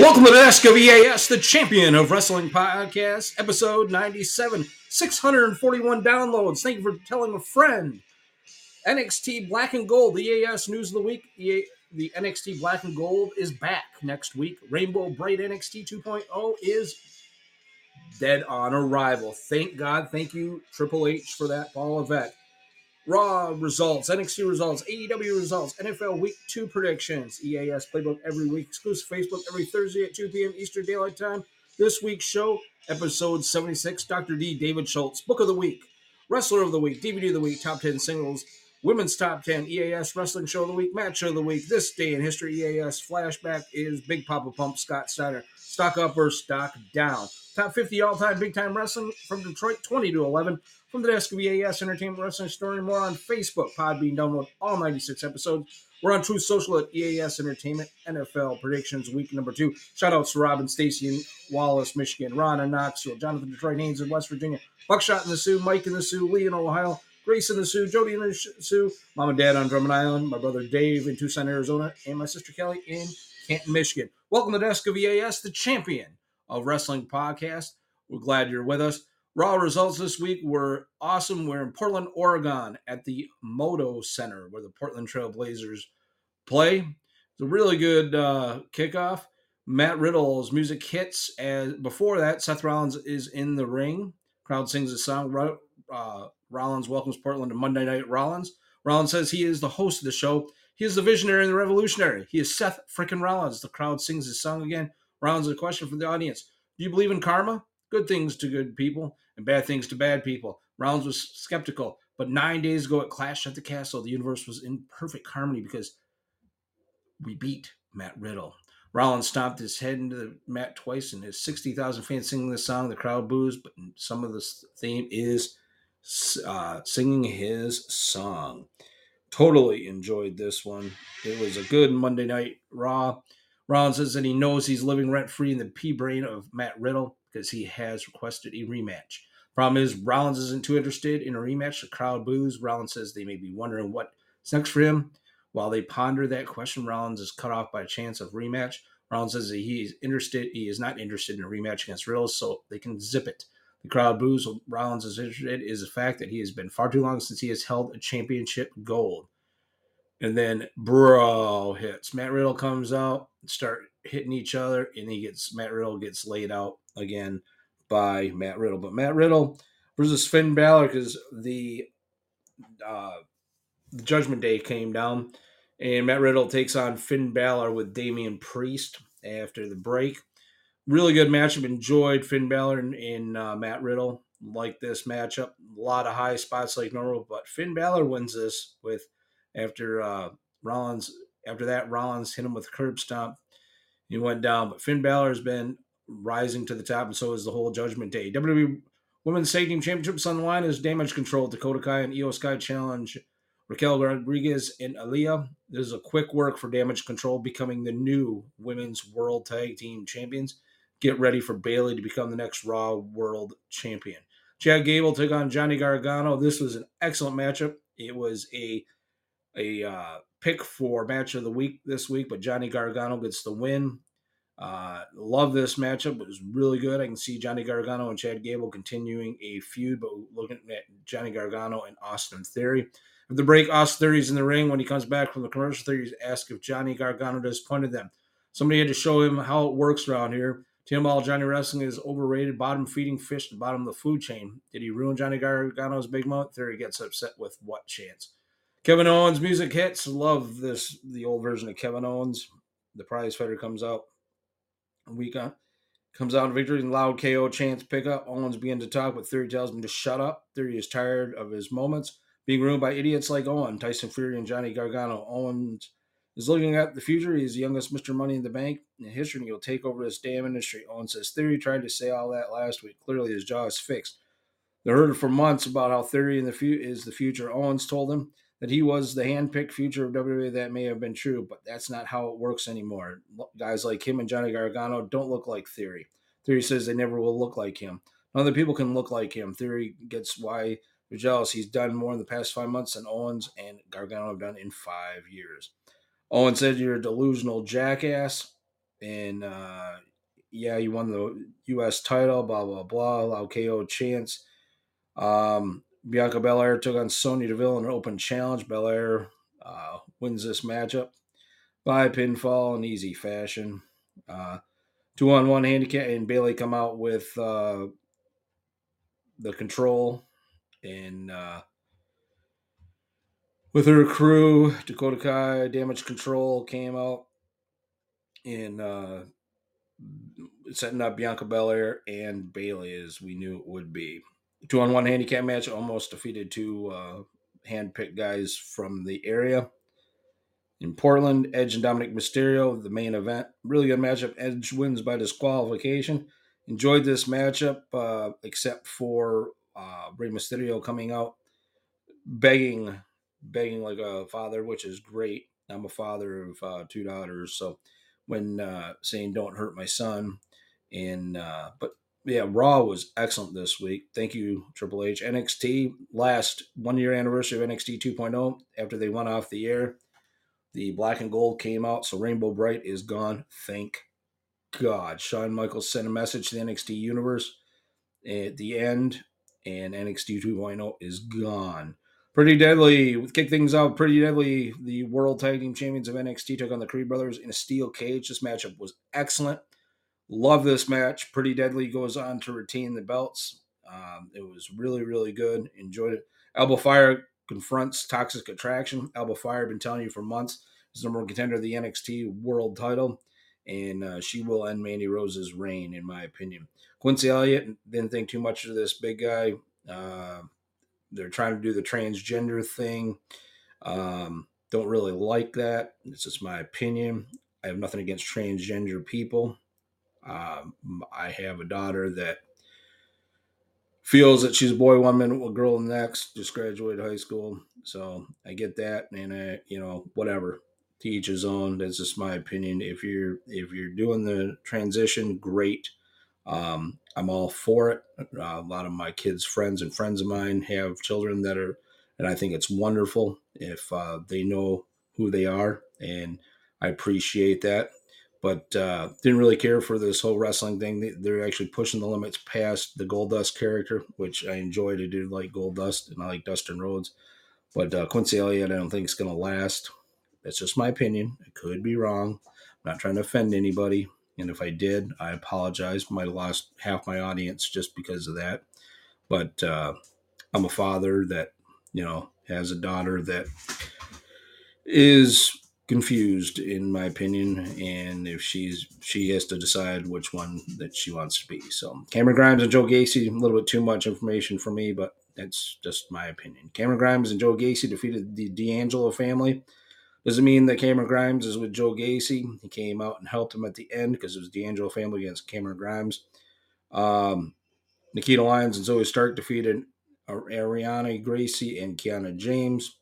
Welcome to the desk of EAS, the champion of wrestling podcast, episode 97, 641 downloads. Thank you for telling a friend. NXT Black and Gold, the EAS News of the Week. The NXT Black and Gold is back next week. Rainbow Braid NXT 2.0 is dead on arrival. Thank God. Thank you, Triple H, for that, Paul Levesque. Raw results, NXT results, AEW results, NFL Week 2 predictions, EAS Playbook every week, exclusive Facebook every Thursday at 2 p.m. Eastern Daylight Time. This week's show, episode 76, Dr. D, David Schultz, Book of the Week, Wrestler of the Week, DVD of the Week, Top 10 Singles, Women's Top 10, EAS Wrestling Show of the Week, Match of the Week, This Day in History, EAS Flashback is Big Papa Pump, Scott Steiner, Stock Up or Stock Down. Top 50 all-time big-time wrestling from Detroit, 20 to 11. From the desk of EAS Entertainment Wrestling Story, more on Facebook, Podbean, download all 96 episodes. We're on Truth Social at EAS Entertainment, NFL Predictions, Week Number 2. Shoutouts to Robin, Stacy, and Wallace, Michigan, Ron in Knoxville, Jonathan Detroit, Haynes in West Virginia, Buckshot in the Sioux, Mike in the Sioux, Lee in Ohio, Grace in the Sioux, Jody in the Sioux, Mom and Dad on Drummond Island, my brother Dave in Tucson, Arizona, and my sister Kelly in Canton, Michigan. Welcome to the desk of EAS, the champion of wrestling podcast. We're glad you're with us. Raw results this week were awesome. We're in Portland, Oregon at the Moto Center where the Portland Trail Blazers play. It's a really good kickoff. Matt Riddle's music hits. And before that, Seth Rollins is in the ring. Crowd sings a song. Rollins welcomes Portland to Monday Night Rollins. Rollins says he is the host of the show. He is the visionary and the revolutionary. He is Seth freaking Rollins. The crowd sings his song again. Rounds a question for the audience. Do you believe in karma? Good things to good people and bad things to bad people. Rounds was skeptical, but 9 days ago it clashed at the castle. The universe was in perfect harmony because we beat Matt Riddle. Rollins stomped his head into the mat twice, and his 60,000 fans singing this song. The crowd boos, but some of the theme is singing his song. Totally enjoyed this one. It was a good Monday Night Raw. Rollins says that he knows he's living rent-free in the pea-brain of Matt Riddle because he has requested a rematch. Problem is, Rollins isn't too interested in a rematch. The crowd boos. Rollins says they may be wondering what's next for him. While they ponder that question, Rollins is cut off by a chance of rematch. Rollins says that he is not interested in a rematch against Riddle, so they can zip it. The crowd boos. Rollins is interested is the fact that he has been far too long since he has held a championship gold. And then bro hits. Matt Riddle comes out, start hitting each other, and Matt Riddle gets laid out again by Matt Riddle. But Matt Riddle versus Finn Balor because the Judgment Day came down, and Matt Riddle takes on Finn Balor with Damian Priest after the break. Really good matchup. Enjoyed Finn Balor and Matt Riddle. Like this matchup. A lot of high spots like normal, but Finn Balor wins this with. After that, Rollins hit him with a curb stomp. He went down, but Finn Balor has been rising to the top, and so is the whole Judgment Day. WWE Women's Tag Team Championships on the line is Damage Control. Dakota Kai and Io Sky challenge Raquel Rodriguez and Aaliyah. This is a quick work for Damage Control, becoming the new Women's World Tag Team Champions. Get ready for Bayley to become the next Raw World Champion. Chad Gable took on Johnny Gargano. This was an excellent matchup. It was a pick for match of the week this week, but Johnny Gargano gets the win. Love this matchup. It was really good. I can see Johnny Gargano and Chad Gable continuing a feud, but looking at Johnny Gargano and Austin Theory. At the break, Austin Theory's in the ring. When he comes back from the commercial, Theory's asked if Johnny Gargano disappointed them. Somebody had to show him how it works around here. Tim All Johnny Wrestling is overrated, bottom-feeding fish at the bottom of the food chain. Did he ruin Johnny Gargano's big moment? Theory gets upset with what chance? Kevin Owens music hits. Love this, the old version of Kevin Owens. The prize fighter comes out. Comes out in victory and loud KO chants pick up. Owens begins to talk, but Theory tells him to shut up. Theory is tired of his moments being ruined by idiots like Owen, Tyson Fury, and Johnny Gargano. Owens is looking at the future. He's the youngest Mr. Money in the Bank in history, and he'll take over this damn industry. Owens says Theory tried to say all that last week. Clearly, his jaw is fixed. They heard for months about how Theory is the future. Owens told him that he was the handpicked future of WWE. That may have been true, but that's not how it works anymore. Guys like him and Johnny Gargano don't look like Theory. Theory says they never will look like him. None of the people can look like him. Theory gets why they're jealous. He's done more in the past 5 months than Owens and Gargano have done in 5 years. Owens said, "You're a delusional jackass." and yeah, you won the U.S. title, blah, blah, blah, allow KO chance. Bianca Belair took on Sonya Deville in an open challenge. Belair wins this matchup by pinfall in easy fashion. 2-on-1 handicap, and Bayley come out with the control and with her crew. Dakota Kai, Damage Control came out and setting up Bianca Belair and Bayley as we knew it would be. 2-on-1 handicap match, almost defeated two hand-picked guys from the area. In Portland, Edge and Dominic Mysterio, the main event. Really good matchup. Edge wins by disqualification. Enjoyed this matchup, except for Rey Mysterio coming out begging like a father, which is great. I'm a father of 2 daughters, so when saying don't hurt my son. And but yeah, Raw was excellent this week. Thank you, Triple H. NXT, last 1-year anniversary of NXT 2.0 after they went off the air. The Black and Gold came out, so Rainbow Bright is gone. Thank God. Shawn Michaels sent a message to the NXT universe at the end, and NXT 2.0 is gone. Pretty Deadly, kick things out. Pretty Deadly, the World Tag Team Champions of NXT, took on the Creed Brothers in a steel cage. This matchup was excellent. Love this match. Pretty Deadly goes on to retain the belts. It was really, really good. Enjoyed it. Elbow Fire confronts Toxic Attraction. Elbow Fire, been telling you for months, is number 1 contender of the NXT world title, and she will end Mandy Rose's reign, in my opinion. Quincy Elliott, didn't think too much of this big guy. They're trying to do the transgender thing. Don't really like that. It's just my opinion. I have nothing against transgender people. I have a daughter that feels that she's a boy one minute, a girl the next. Just graduated high school, so I get that. And I, whatever, to each his own. That's just my opinion. If you're doing the transition, great. I'm all for it. A lot of my kids' friends and friends of mine have children that are, and I think it's wonderful if they know who they are, and I appreciate that. But didn't really care for this whole wrestling thing. They're actually pushing the limits past the Goldust character, which I enjoy. I do like Goldust, and I like Dustin Rhodes. But Quincy Elliott, I don't think it's going to last. That's just my opinion. I could be wrong. I'm not trying to offend anybody. And if I did, I apologize. Might have lost half my audience just because of that. But I'm a father that, has a daughter that is confused, in my opinion, and if she has to decide which one that she wants to be. So Cameron Grimes and Joe Gacy, a little bit too much information for me, but that's just my opinion. Cameron Grimes and Joe Gacy defeated the D'Angelo family. Doesn't mean that Cameron Grimes is with Joe Gacy. He came out and helped him at the end because it was D'Angelo family against Cameron Grimes. Nikita Lyons and Zoe Stark defeated Ariana Gracie and Kiana James.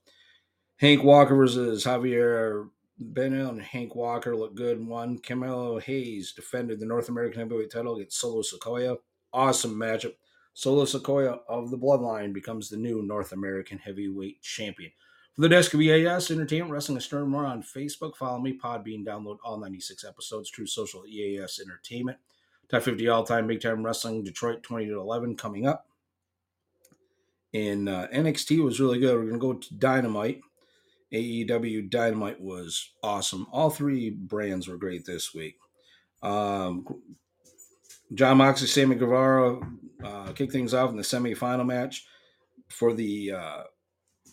Hank Walker versus Javier Benel, and Hank Walker looked good and won. Camelo Hayes defended the North American Heavyweight title against Solo Sikoa. Awesome matchup. Solo Sikoa of the Bloodline becomes the new North American Heavyweight Champion. For the desk of EAS Entertainment, Wrestling and Stern More on Facebook. Follow me, Podbean, download all 96 episodes. True Social, EAS Entertainment. Top 50 all-time, Big Time Wrestling, Detroit 20-11 coming up. And NXT was really good. We're going to go to Dynamite. AEW Dynamite was awesome. All three brands were great this week. John Moxley, Sammy Guevara kicked things off in the semifinal match for the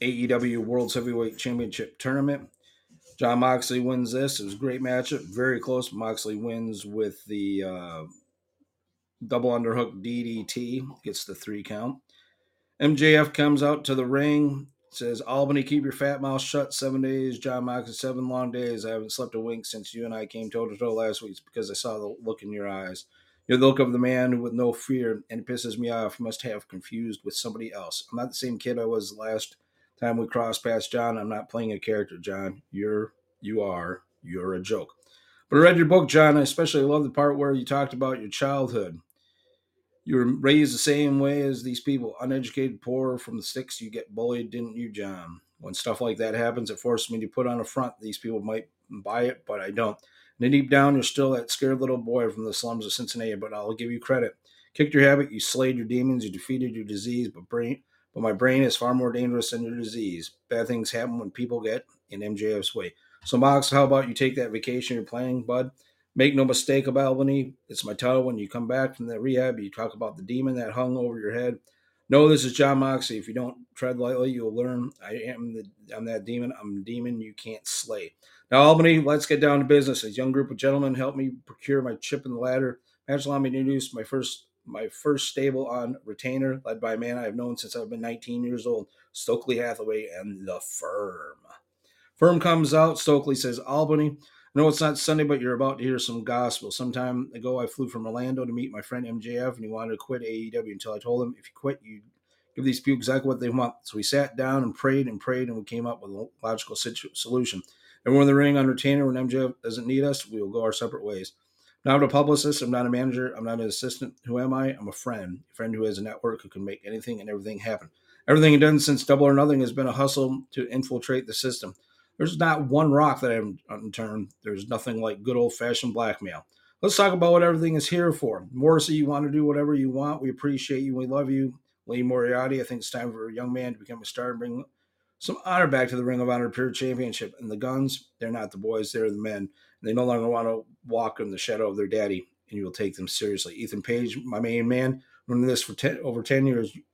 AEW World Heavyweight Championship Tournament. John Moxley wins this. It was a great matchup. Very close. Moxley wins with the double underhook DDT. Gets the 3 count. MJF comes out to the ring. Says, Albany, keep your fat mouth shut. 7 days. John Moxley, 7 long days. I haven't slept a wink since you and I came toe-to-toe last week. It's because I saw the look in your eyes. You're the look of the man with no fear, and it pisses me off. You must have confused with somebody else. I'm not the same kid I was last time we crossed past, John. I'm not playing a character, John. You're a joke. But I read your book, John. I especially love the part where you talked about your childhood. You were raised the same way as these people, uneducated, poor, from the sticks. You get bullied, didn't you, John? When stuff like that happens, it forces me to put on a front. These people might buy it, but I don't. And deep down, you're still that scared little boy from the slums of Cincinnati, but I'll give you credit. Kicked your habit, you slayed your demons, you defeated your disease, but my brain is far more dangerous than your disease. Bad things happen when people get in MJF's way. So, Mox, how about you take that vacation you're planning, bud? Make no mistake about Albany. It's my title when you come back from that rehab. You talk about the demon that hung over your head. No, this is John Moxley. If you don't tread lightly, you'll learn I'm that demon. I'm a demon you can't slay. Now, Albany, let's get down to business. A young group of gentlemen helped me procure my chip in the ladder. Match allowed me to introduce my first stable on retainer, led by a man I have known since I've been 19 years old, Stokely Hathaway and The Firm. Firm comes out. Stokely says, Albany, I know it's not Sunday, but you're about to hear some gospel. Some time ago, I flew from Orlando to meet my friend MJF, and he wanted to quit AEW until I told him, if you quit, you give these people exactly what they want. So we sat down and prayed, and we came up with a logical solution. Everyone in the ring on retainer, when MJF doesn't need us, we will go our separate ways. I'm not a publicist. I'm not a manager. I'm not an assistant. Who am I? I'm a friend who has a network who can make anything and everything happen. Everything I've done since Double or Nothing has been a hustle to infiltrate the system. There's not one rock that I haven't unturned. There's nothing like good old-fashioned blackmail. Let's talk about what everything is here for. Morrissey, you want to do whatever you want. We appreciate you. We love you. Lee Moriarty, I think it's time for a young man to become a star and bring some honor back to the Ring of Honor Pure Championship. And the Guns, they're not the boys, they're the men. They no longer want to walk in the shadow of their daddy, and you will take them seriously. Ethan Page, my main man, running this for over 10 years. He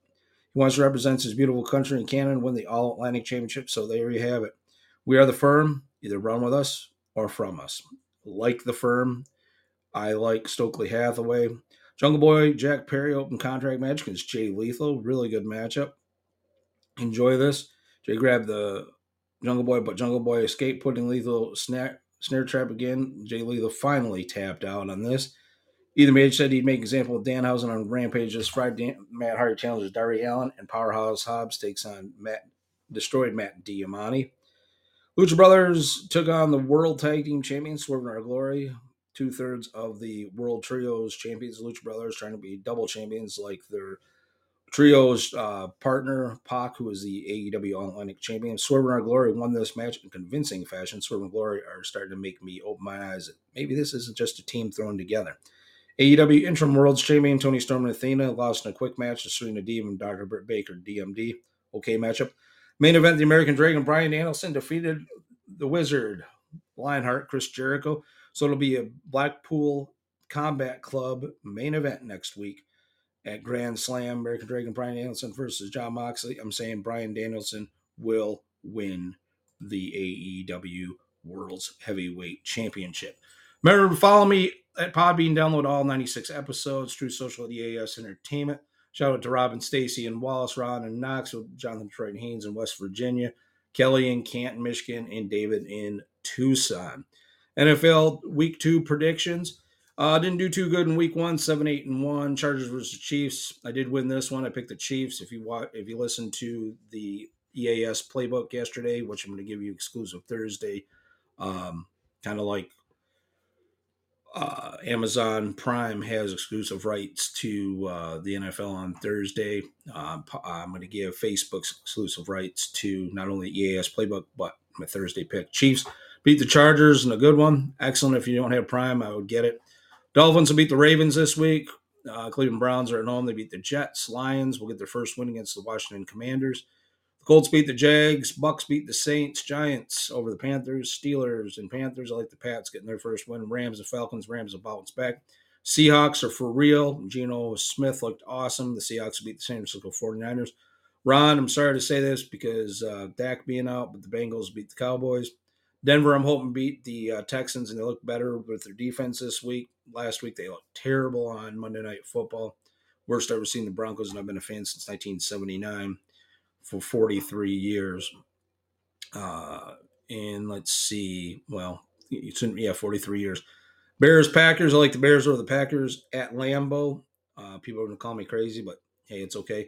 wants to represent his beautiful country in Canada and win the All-Atlantic Championship, so there you have it. We are the firm. Either run with us or from us. Like the firm, I like Stokely Hathaway. Jungle Boy, Jack Perry, open contract match against Jay Lethal. Really good matchup. Enjoy this. Jay grabbed the Jungle Boy, but Jungle Boy escaped, putting Lethal snare trap again. Jay Lethal finally tapped out on this. Ethan Page said he'd make an example of Danhausen on Rampage this Friday. Matt Hardy challenges Darby Allin, and Powerhouse Hobbs takes on Matt Diamante. Lucha Brothers took on the World Tag Team Champions, Swerve and Our Glory. 2/3 of the World Trios Champions, Lucha Brothers, trying to be double champions like their Trios partner, Pac, who is the AEW All-Atlantic Champion. Swerve and Our Glory won this match in convincing fashion. Swerve and Glory are starting to make me open my eyes that maybe this isn't just a team thrown together. AEW Interim World's Champion, Tony Storm and Athena, lost in a quick match to Serena Deeb and Dr. Britt Baker, DMD. Okay matchup. Main event, the American Dragon, Bryan Danielson, defeated the Wizard, Lionheart, Chris Jericho. So it'll be a Blackpool Combat Club main event next week at Grand Slam. American Dragon, Bryan Danielson versus John Moxley. I'm saying Bryan Danielson will win the AEW World's Heavyweight Championship. Remember, follow me at Podbean. Download all 96 episodes. True Social at EAS Entertainment. Shout out to Robin, Stacy, and Wallace, Ron, and Knox, Jonathan, Detroit, and Haynes in West Virginia, Kelly in Canton, Michigan, and David in Tucson. NFL Week 2 predictions. Didn't do too good in Week 1, 7-8-1, Chargers versus Chiefs. I did win this one. I picked the Chiefs. If you listen to the EAS Playbook yesterday, which I'm going to give you exclusive Thursday, kind of like Amazon Prime has exclusive rights to the NFL on Thursday. I'm going to give Facebook's exclusive rights to not only EAS Playbook, but my Thursday pick. Chiefs beat the Chargers in a good one. Excellent. If you don't have Prime, I would get it. Dolphins will beat the Ravens this week. Cleveland Browns are at home. They beat the Jets. Lions will get their first win against the Washington Commanders. The Colts beat the Jags. Bucks beat the Saints. Giants over the Panthers. Steelers and Panthers. I like the Pats getting their first win. Rams and Falcons. Rams will bounce back. Seahawks are for real. Geno Smith looked awesome. The Seahawks beat the San Francisco 49ers. Ron, I'm sorry to say this because Dak being out, but the Bengals beat the Cowboys. Denver, I'm hoping, beat the Texans, and they look better with their defense this week. Last week, they looked terrible on Monday Night Football. Worst I've ever seen the Broncos, and I've been a fan since 1979. For 43 years. And let's see. Well, 43 years. Bears, Packers. I like the Bears over the Packers at Lambeau. People are going to call me crazy, but hey, it's okay.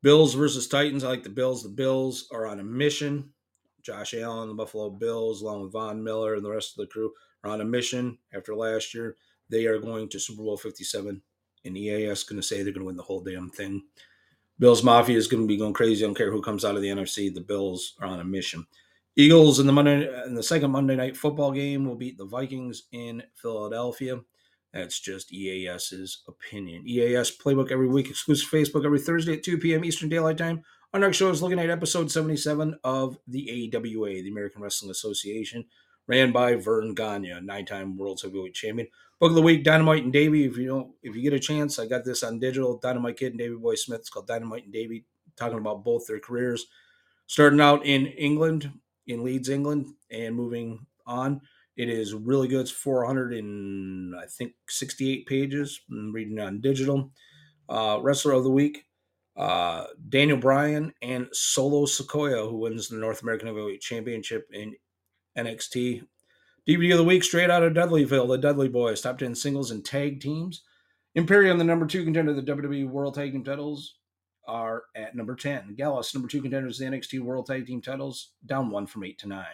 Bills versus Titans. I like the Bills. The Bills are on a mission. Josh Allen, the Buffalo Bills, along with Von Miller and the rest of the crew, are on a mission after last year. They are going to Super Bowl 57, and EAS is going to say they're going to win the whole damn thing. Bills Mafia is going to be going crazy. I don't care who comes out of the NFC. The Bills are on a mission. Eagles in the second Monday Night Football game will beat the Vikings in Philadelphia. That's just EAS's opinion. EAS Playbook every week, exclusive Facebook every Thursday at 2 p.m. Eastern Daylight Time. Our next show is looking at episode 77 of the AWA, the American Wrestling Association, ran by Vern Gagne, nine-time World Heavyweight Champion. Book of the week, Dynamite and Davey. If you get a chance, I got this on digital. Dynamite Kid and Davey Boy Smith. It's called Dynamite and Davey, talking about both their careers, starting out in England, in Leeds, England, and moving on. It is really good. It's 468 pages. I'm reading it on digital. Wrestler of the week, Daniel Bryan and Solo Sikoa, who wins the North American Heavyweight Championship in NXT. DVD of the week, straight out of Dudleyville, the Dudley Boys, top 10 singles and tag teams. Imperium, the number 2 contender of the WWE World Tag Team titles, are at number 10. Gallus, number 2 contenders of the NXT World Tag Team titles, down 1 from 8 to 9.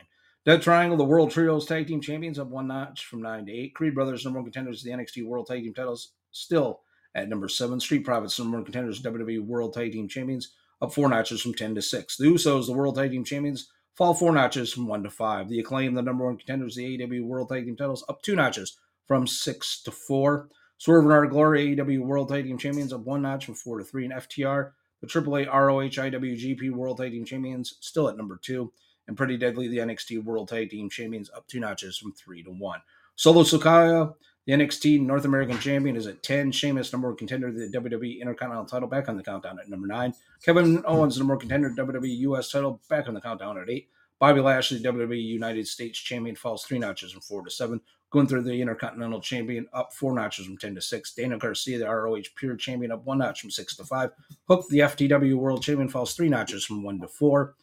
Death Triangle, the World Trios Tag Team Champions, up 1 notch from 9 to 8. Creed Brothers, number 1 contenders of the NXT World Tag Team titles, still at number 7. Street Profits, number 1 contenders of WWE World Tag Team Champions, up 4 notches from 10 to 6. The Usos, the World Tag Team Champions, fall 4 notches from 1 to 5. The Acclaim, the number 1 contenders of the AEW World Tag Team titles, up 2 notches from 6 to 4. Swerve and Our Glory, AEW World Tag Team Champions, up 1 notch from 4 to 3. And FTR, the AAA ROH IWGP World Tag Team Champions, still at number 2. And Pretty Deadly, the NXT World Tag Team Champions, up 2 notches from 3 to 1. Solo Sikoa, the NXT North American Champion, is at 10. Sheamus, number 1 contender of the WWE Intercontinental title, back on the countdown at number 9. Kevin Owens, number 1 contender of the WWE US title, back on the countdown at 8. Bobby Lashley, WWE United States Champion, falls 3 notches from 4 to 7. Gunther, the Intercontinental Champion, up 4 notches from 10 to 6. Daniel Garcia, the ROH Pure Champion, up 1 notch from 6 to 5. Hook, the FTW World Champion, falls 3 notches from 1 to 4.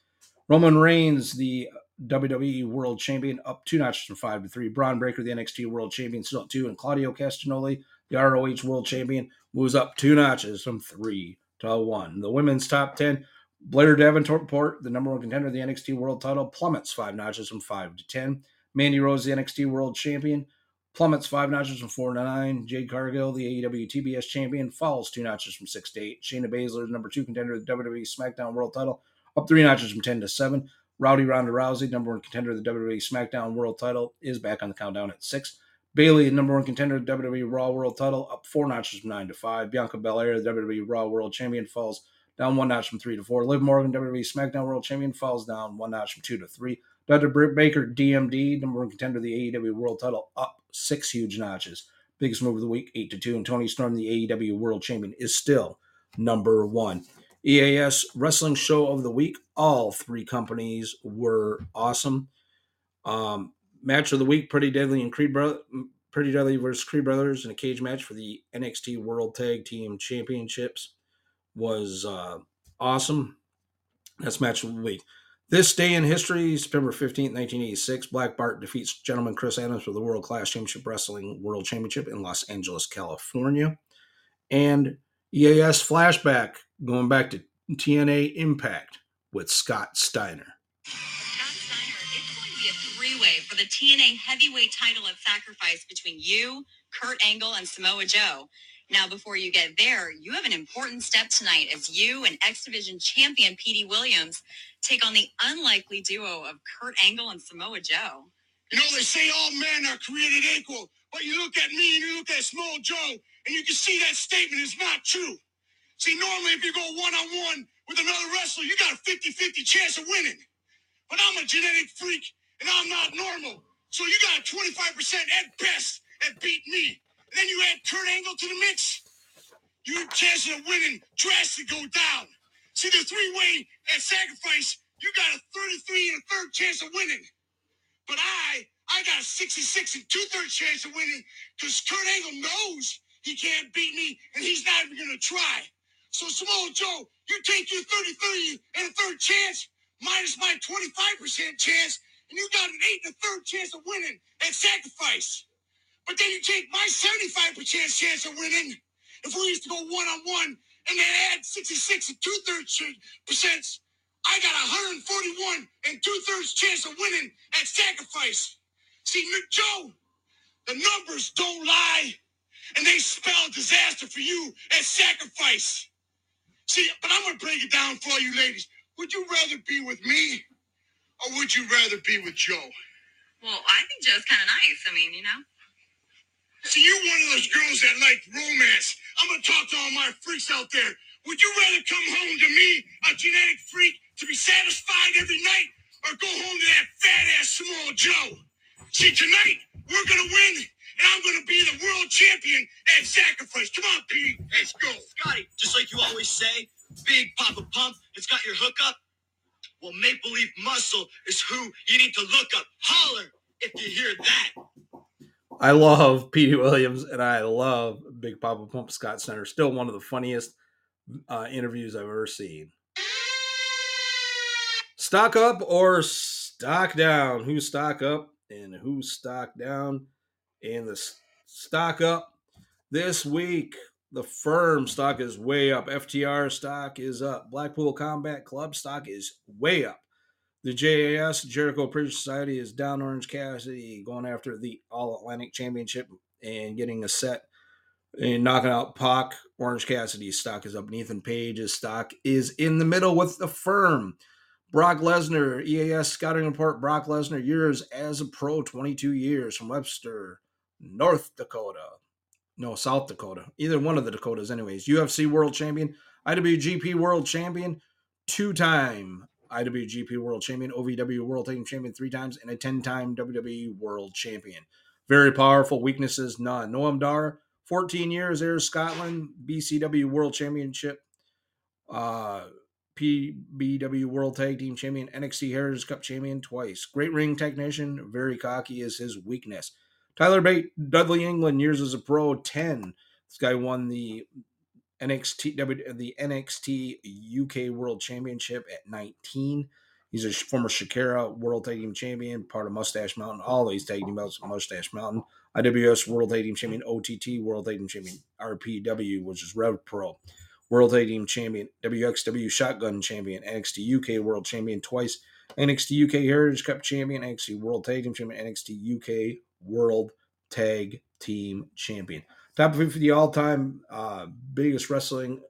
Roman Reigns, the WWE World Champion, up 2 notches from 5 to 3. Braun Breaker, the NXT World Champion, still at 2. And Claudio Castagnoli, the ROH World Champion, moves up 2 notches from 3 to 1. The women's top 10, Blair Davenport, the number 1 contender of the NXT World title, plummets 5 notches from 5 to 10. Mandy Rose, the NXT World Champion, plummets 5 notches from 4 to 9. Jade Cargill, the AEW TBS Champion, falls 2 notches from 6 to 8. Shayna Baszler, the number 2 contender of the WWE SmackDown World title, up 3 notches from 10 to 7. Rowdy Ronda Rousey, number 1 contender of the WWE SmackDown World title, is back on the countdown at 6. Bayley, number 1 contender of the WWE Raw World title, up 4 notches from 9 to 5. Bianca Belair, the WWE Raw World Champion, falls down 1 notch from 3 to 4. Liv Morgan, WWE SmackDown World Champion, falls down 1 notch from 2 to 3. Dr. Britt Baker, DMD, number 1 contender of the AEW World title, up 6 huge notches. Biggest move of the week, 8 to 2. And Tony Storm, the AEW World Champion, is still number 1. EAS Wrestling Show of the Week. All 3 companies were awesome. Match of the week, Pretty Deadly versus Creed Brothers in a cage match for the NXT World Tag Team Championships was awesome. That's match of the week. This day in history, September 15th, 1986, Black Bart defeats Gentleman Chris Adams for the World Class Championship Wrestling World Championship in Los Angeles, California. And EAS Flashback, going back to TNA Impact with Scott Steiner. Scott Steiner, it's going to be a three-way for the TNA heavyweight title at Sacrifice between you, Kurt Angle, and Samoa Joe. Now, before you get there, you have an important step tonight as you and X Division champion Petey Williams take on the unlikely duo of Kurt Angle and Samoa Joe. You know, they say all men are created equal, but you look at me and you look at Samoa Joe, and you can see that statement is not true. See, normally if you go one-on-one with another wrestler, you got a 50-50 chance of winning. But I'm a genetic freak, and I'm not normal. So you got a 25% at best at beat me. And then you add Kurt Angle to the mix, your chances of winning drastically go down. See, the three-way at Sacrifice, you got a 33 1/3 chance of winning. But I got a 66 2/3 chance of winning because Kurt Angle knows he can't beat me, and he's not even going to try. So, Samoa Joe, you take your 33 1/3 chance minus my 25% chance, and you got an 8 1/3 chance of winning at Sacrifice. But then you take my 75% chance of winning if we used to go one-on-one, and then add 66 2/3%. I got a 141 2/3 chance of winning at Sacrifice. See, Joe, the numbers don't lie, and they spell disaster for you at Sacrifice. See, but I'm going to break it down for all you ladies. Would you rather be with me Or would you rather be with Joe? Well, I think Joe's kind of nice. I mean, you know. So you're one of those girls that like romance. I'm going to talk to all my freaks out there. Would you rather come home to me, a genetic freak, to be satisfied every night, or go home to that fat-ass small Joe? See, tonight, we're going to win, and I'm going to be the world champion at Sacrifice. Come on, Pete. Let's go. Scotty, just like you always say, Big Papa Pump, it's got your hookup. Well, Maple Leaf Muscle is who you need to look up. Holler if you hear that. I love Petey Williams, and I love Big Papa Pump Scott Steiner. Still one of the funniest interviews I've ever seen. Stock up or stock down? Who's stock up and who's stock down? And the stock up this week, the Firm stock is way up. FTR stock is up. Blackpool Combat Club stock is way up. The JAS, Jericho Preacher Society, is down. Orange Cassidy going after the All-Atlantic Championship and getting a set and knocking out Pac. Orange Cassidy's stock is up. And Ethan Page's stock is in the middle with the Firm. Brock Lesnar, EAS Scouting Report, Brock Lesnar, years as a pro, 22 years from Webster, South Dakota. Either one of the Dakotas anyways. UFC World Champion, IWGP World Champion, two-time IWGP World Champion, OVW World Tag Team Champion 3 times, and a 10-time WWE World Champion. Very powerful. Weaknesses, none. Noam Dar, 14 years, Air Scotland, BCW World Championship, PBW World Tag Team Champion, NXT Heritage Cup Champion 2x. Great ring technician, very cocky is his weakness. Tyler Bate, Dudley England, years as a pro, 10. This guy won the NXT UK World Championship at 19. He's a former Shakira World Tag Team Champion, part of Mustache Mountain. All these tag team belts, Mustache Mountain. IWS World Tag Team Champion, OTT World Tag Team Champion, RPW, which is Rev Pro. World Tag Team Champion, WXW Shotgun Champion, NXT UK World Champion 2x. NXT UK Heritage Cup Champion, NXT World Tag Team Champion, NXT UK World Tag Team Champion. Top 50 all-time big-time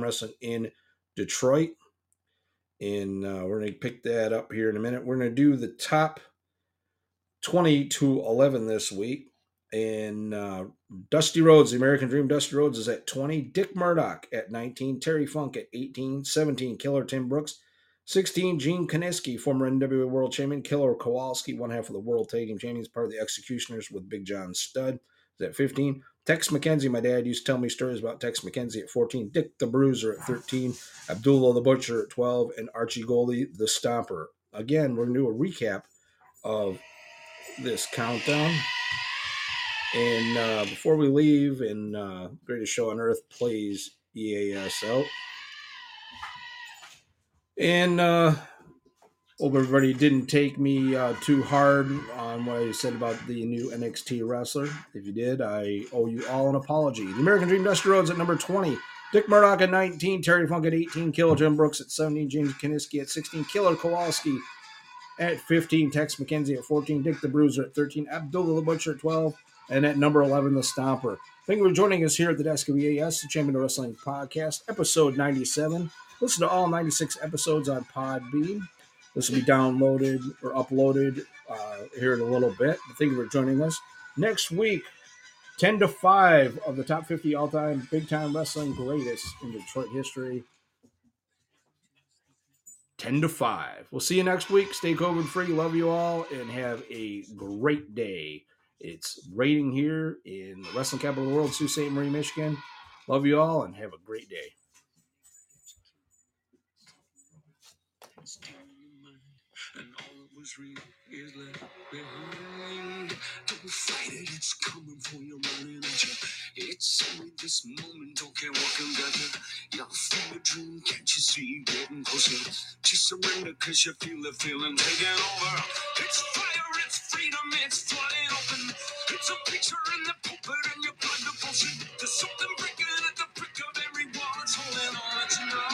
wrestling in Detroit. And we're going to pick that up here in a minute. We're going to do the top 20 to 11 this week. And Dusty Rhodes, the American Dream, Dusty Rhodes is at 20. Dick Murdoch at 19. Terry Funk at 18. 17, Killer Tim Brooks. 16, Gene Kaniski, former NWA World Champion. Killer Kowalski, one half of the World Tag Team Champions, part of the Executioners with Big John Studd, is at 15. Tex McKenzie, my dad used to tell me stories about Tex McKenzie at 14. Dick the Bruiser at 13. Abdullah the Butcher at 12. And Archie Goldie the Stomper. Again, we're going to do a recap of this countdown. And before we leave, and Greatest Show on Earth plays EAS out. And hope everybody didn't take me too hard on what I said about the new NXT wrestler. If you did, I owe you all an apology. The American Dream, Dusty Rhodes at number 20. Dick Murdoch at 19. Terry Funk at 18. Killer Jim Brooks at 17. James Kaniski at 16. Killer Kowalski at 15. Tex McKenzie at 14. Dick the Bruiser at 13. Abdullah the Butcher at 12. And at number 11, The Stomper. Thank you for joining us here at the desk of EAS, the Champion of Wrestling Podcast, episode 97. Listen to all 96 episodes on Podbean. This will be downloaded or uploaded here in a little bit. Thank you for joining us. Next week, 10 to 5 of the top 50 all-time big-time wrestling greatest in Detroit history. 10 to 5. We'll see you next week. Stay COVID-free. Love you all, and have a great day. It's raining here in the wrestling capital of the world, Sault Ste. Marie, Michigan. Love you all, and have a great day. And all that was real is left behind. Don't fight it, it's coming for your morning. It's only this moment, don't care what can gather. You're from your dream, can't you see? Getting closer. Just surrender, cause you feel the feeling taking over. It's fire, it's freedom, it's flooding open. It's a picture in the pulpit and your blood devotion. There's something breaking at the prick of every wall that's holding on that you know.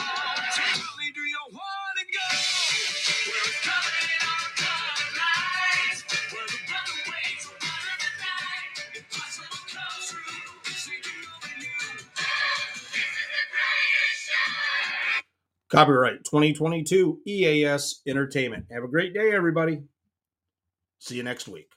So really, do you want to go? We're coming on color lines. We're the runaways of one of the night. Impossible comes through, seeking over you. This is the greatest show. Copyright 2022 EAS Entertainment. Have a great day, everybody. See you next week.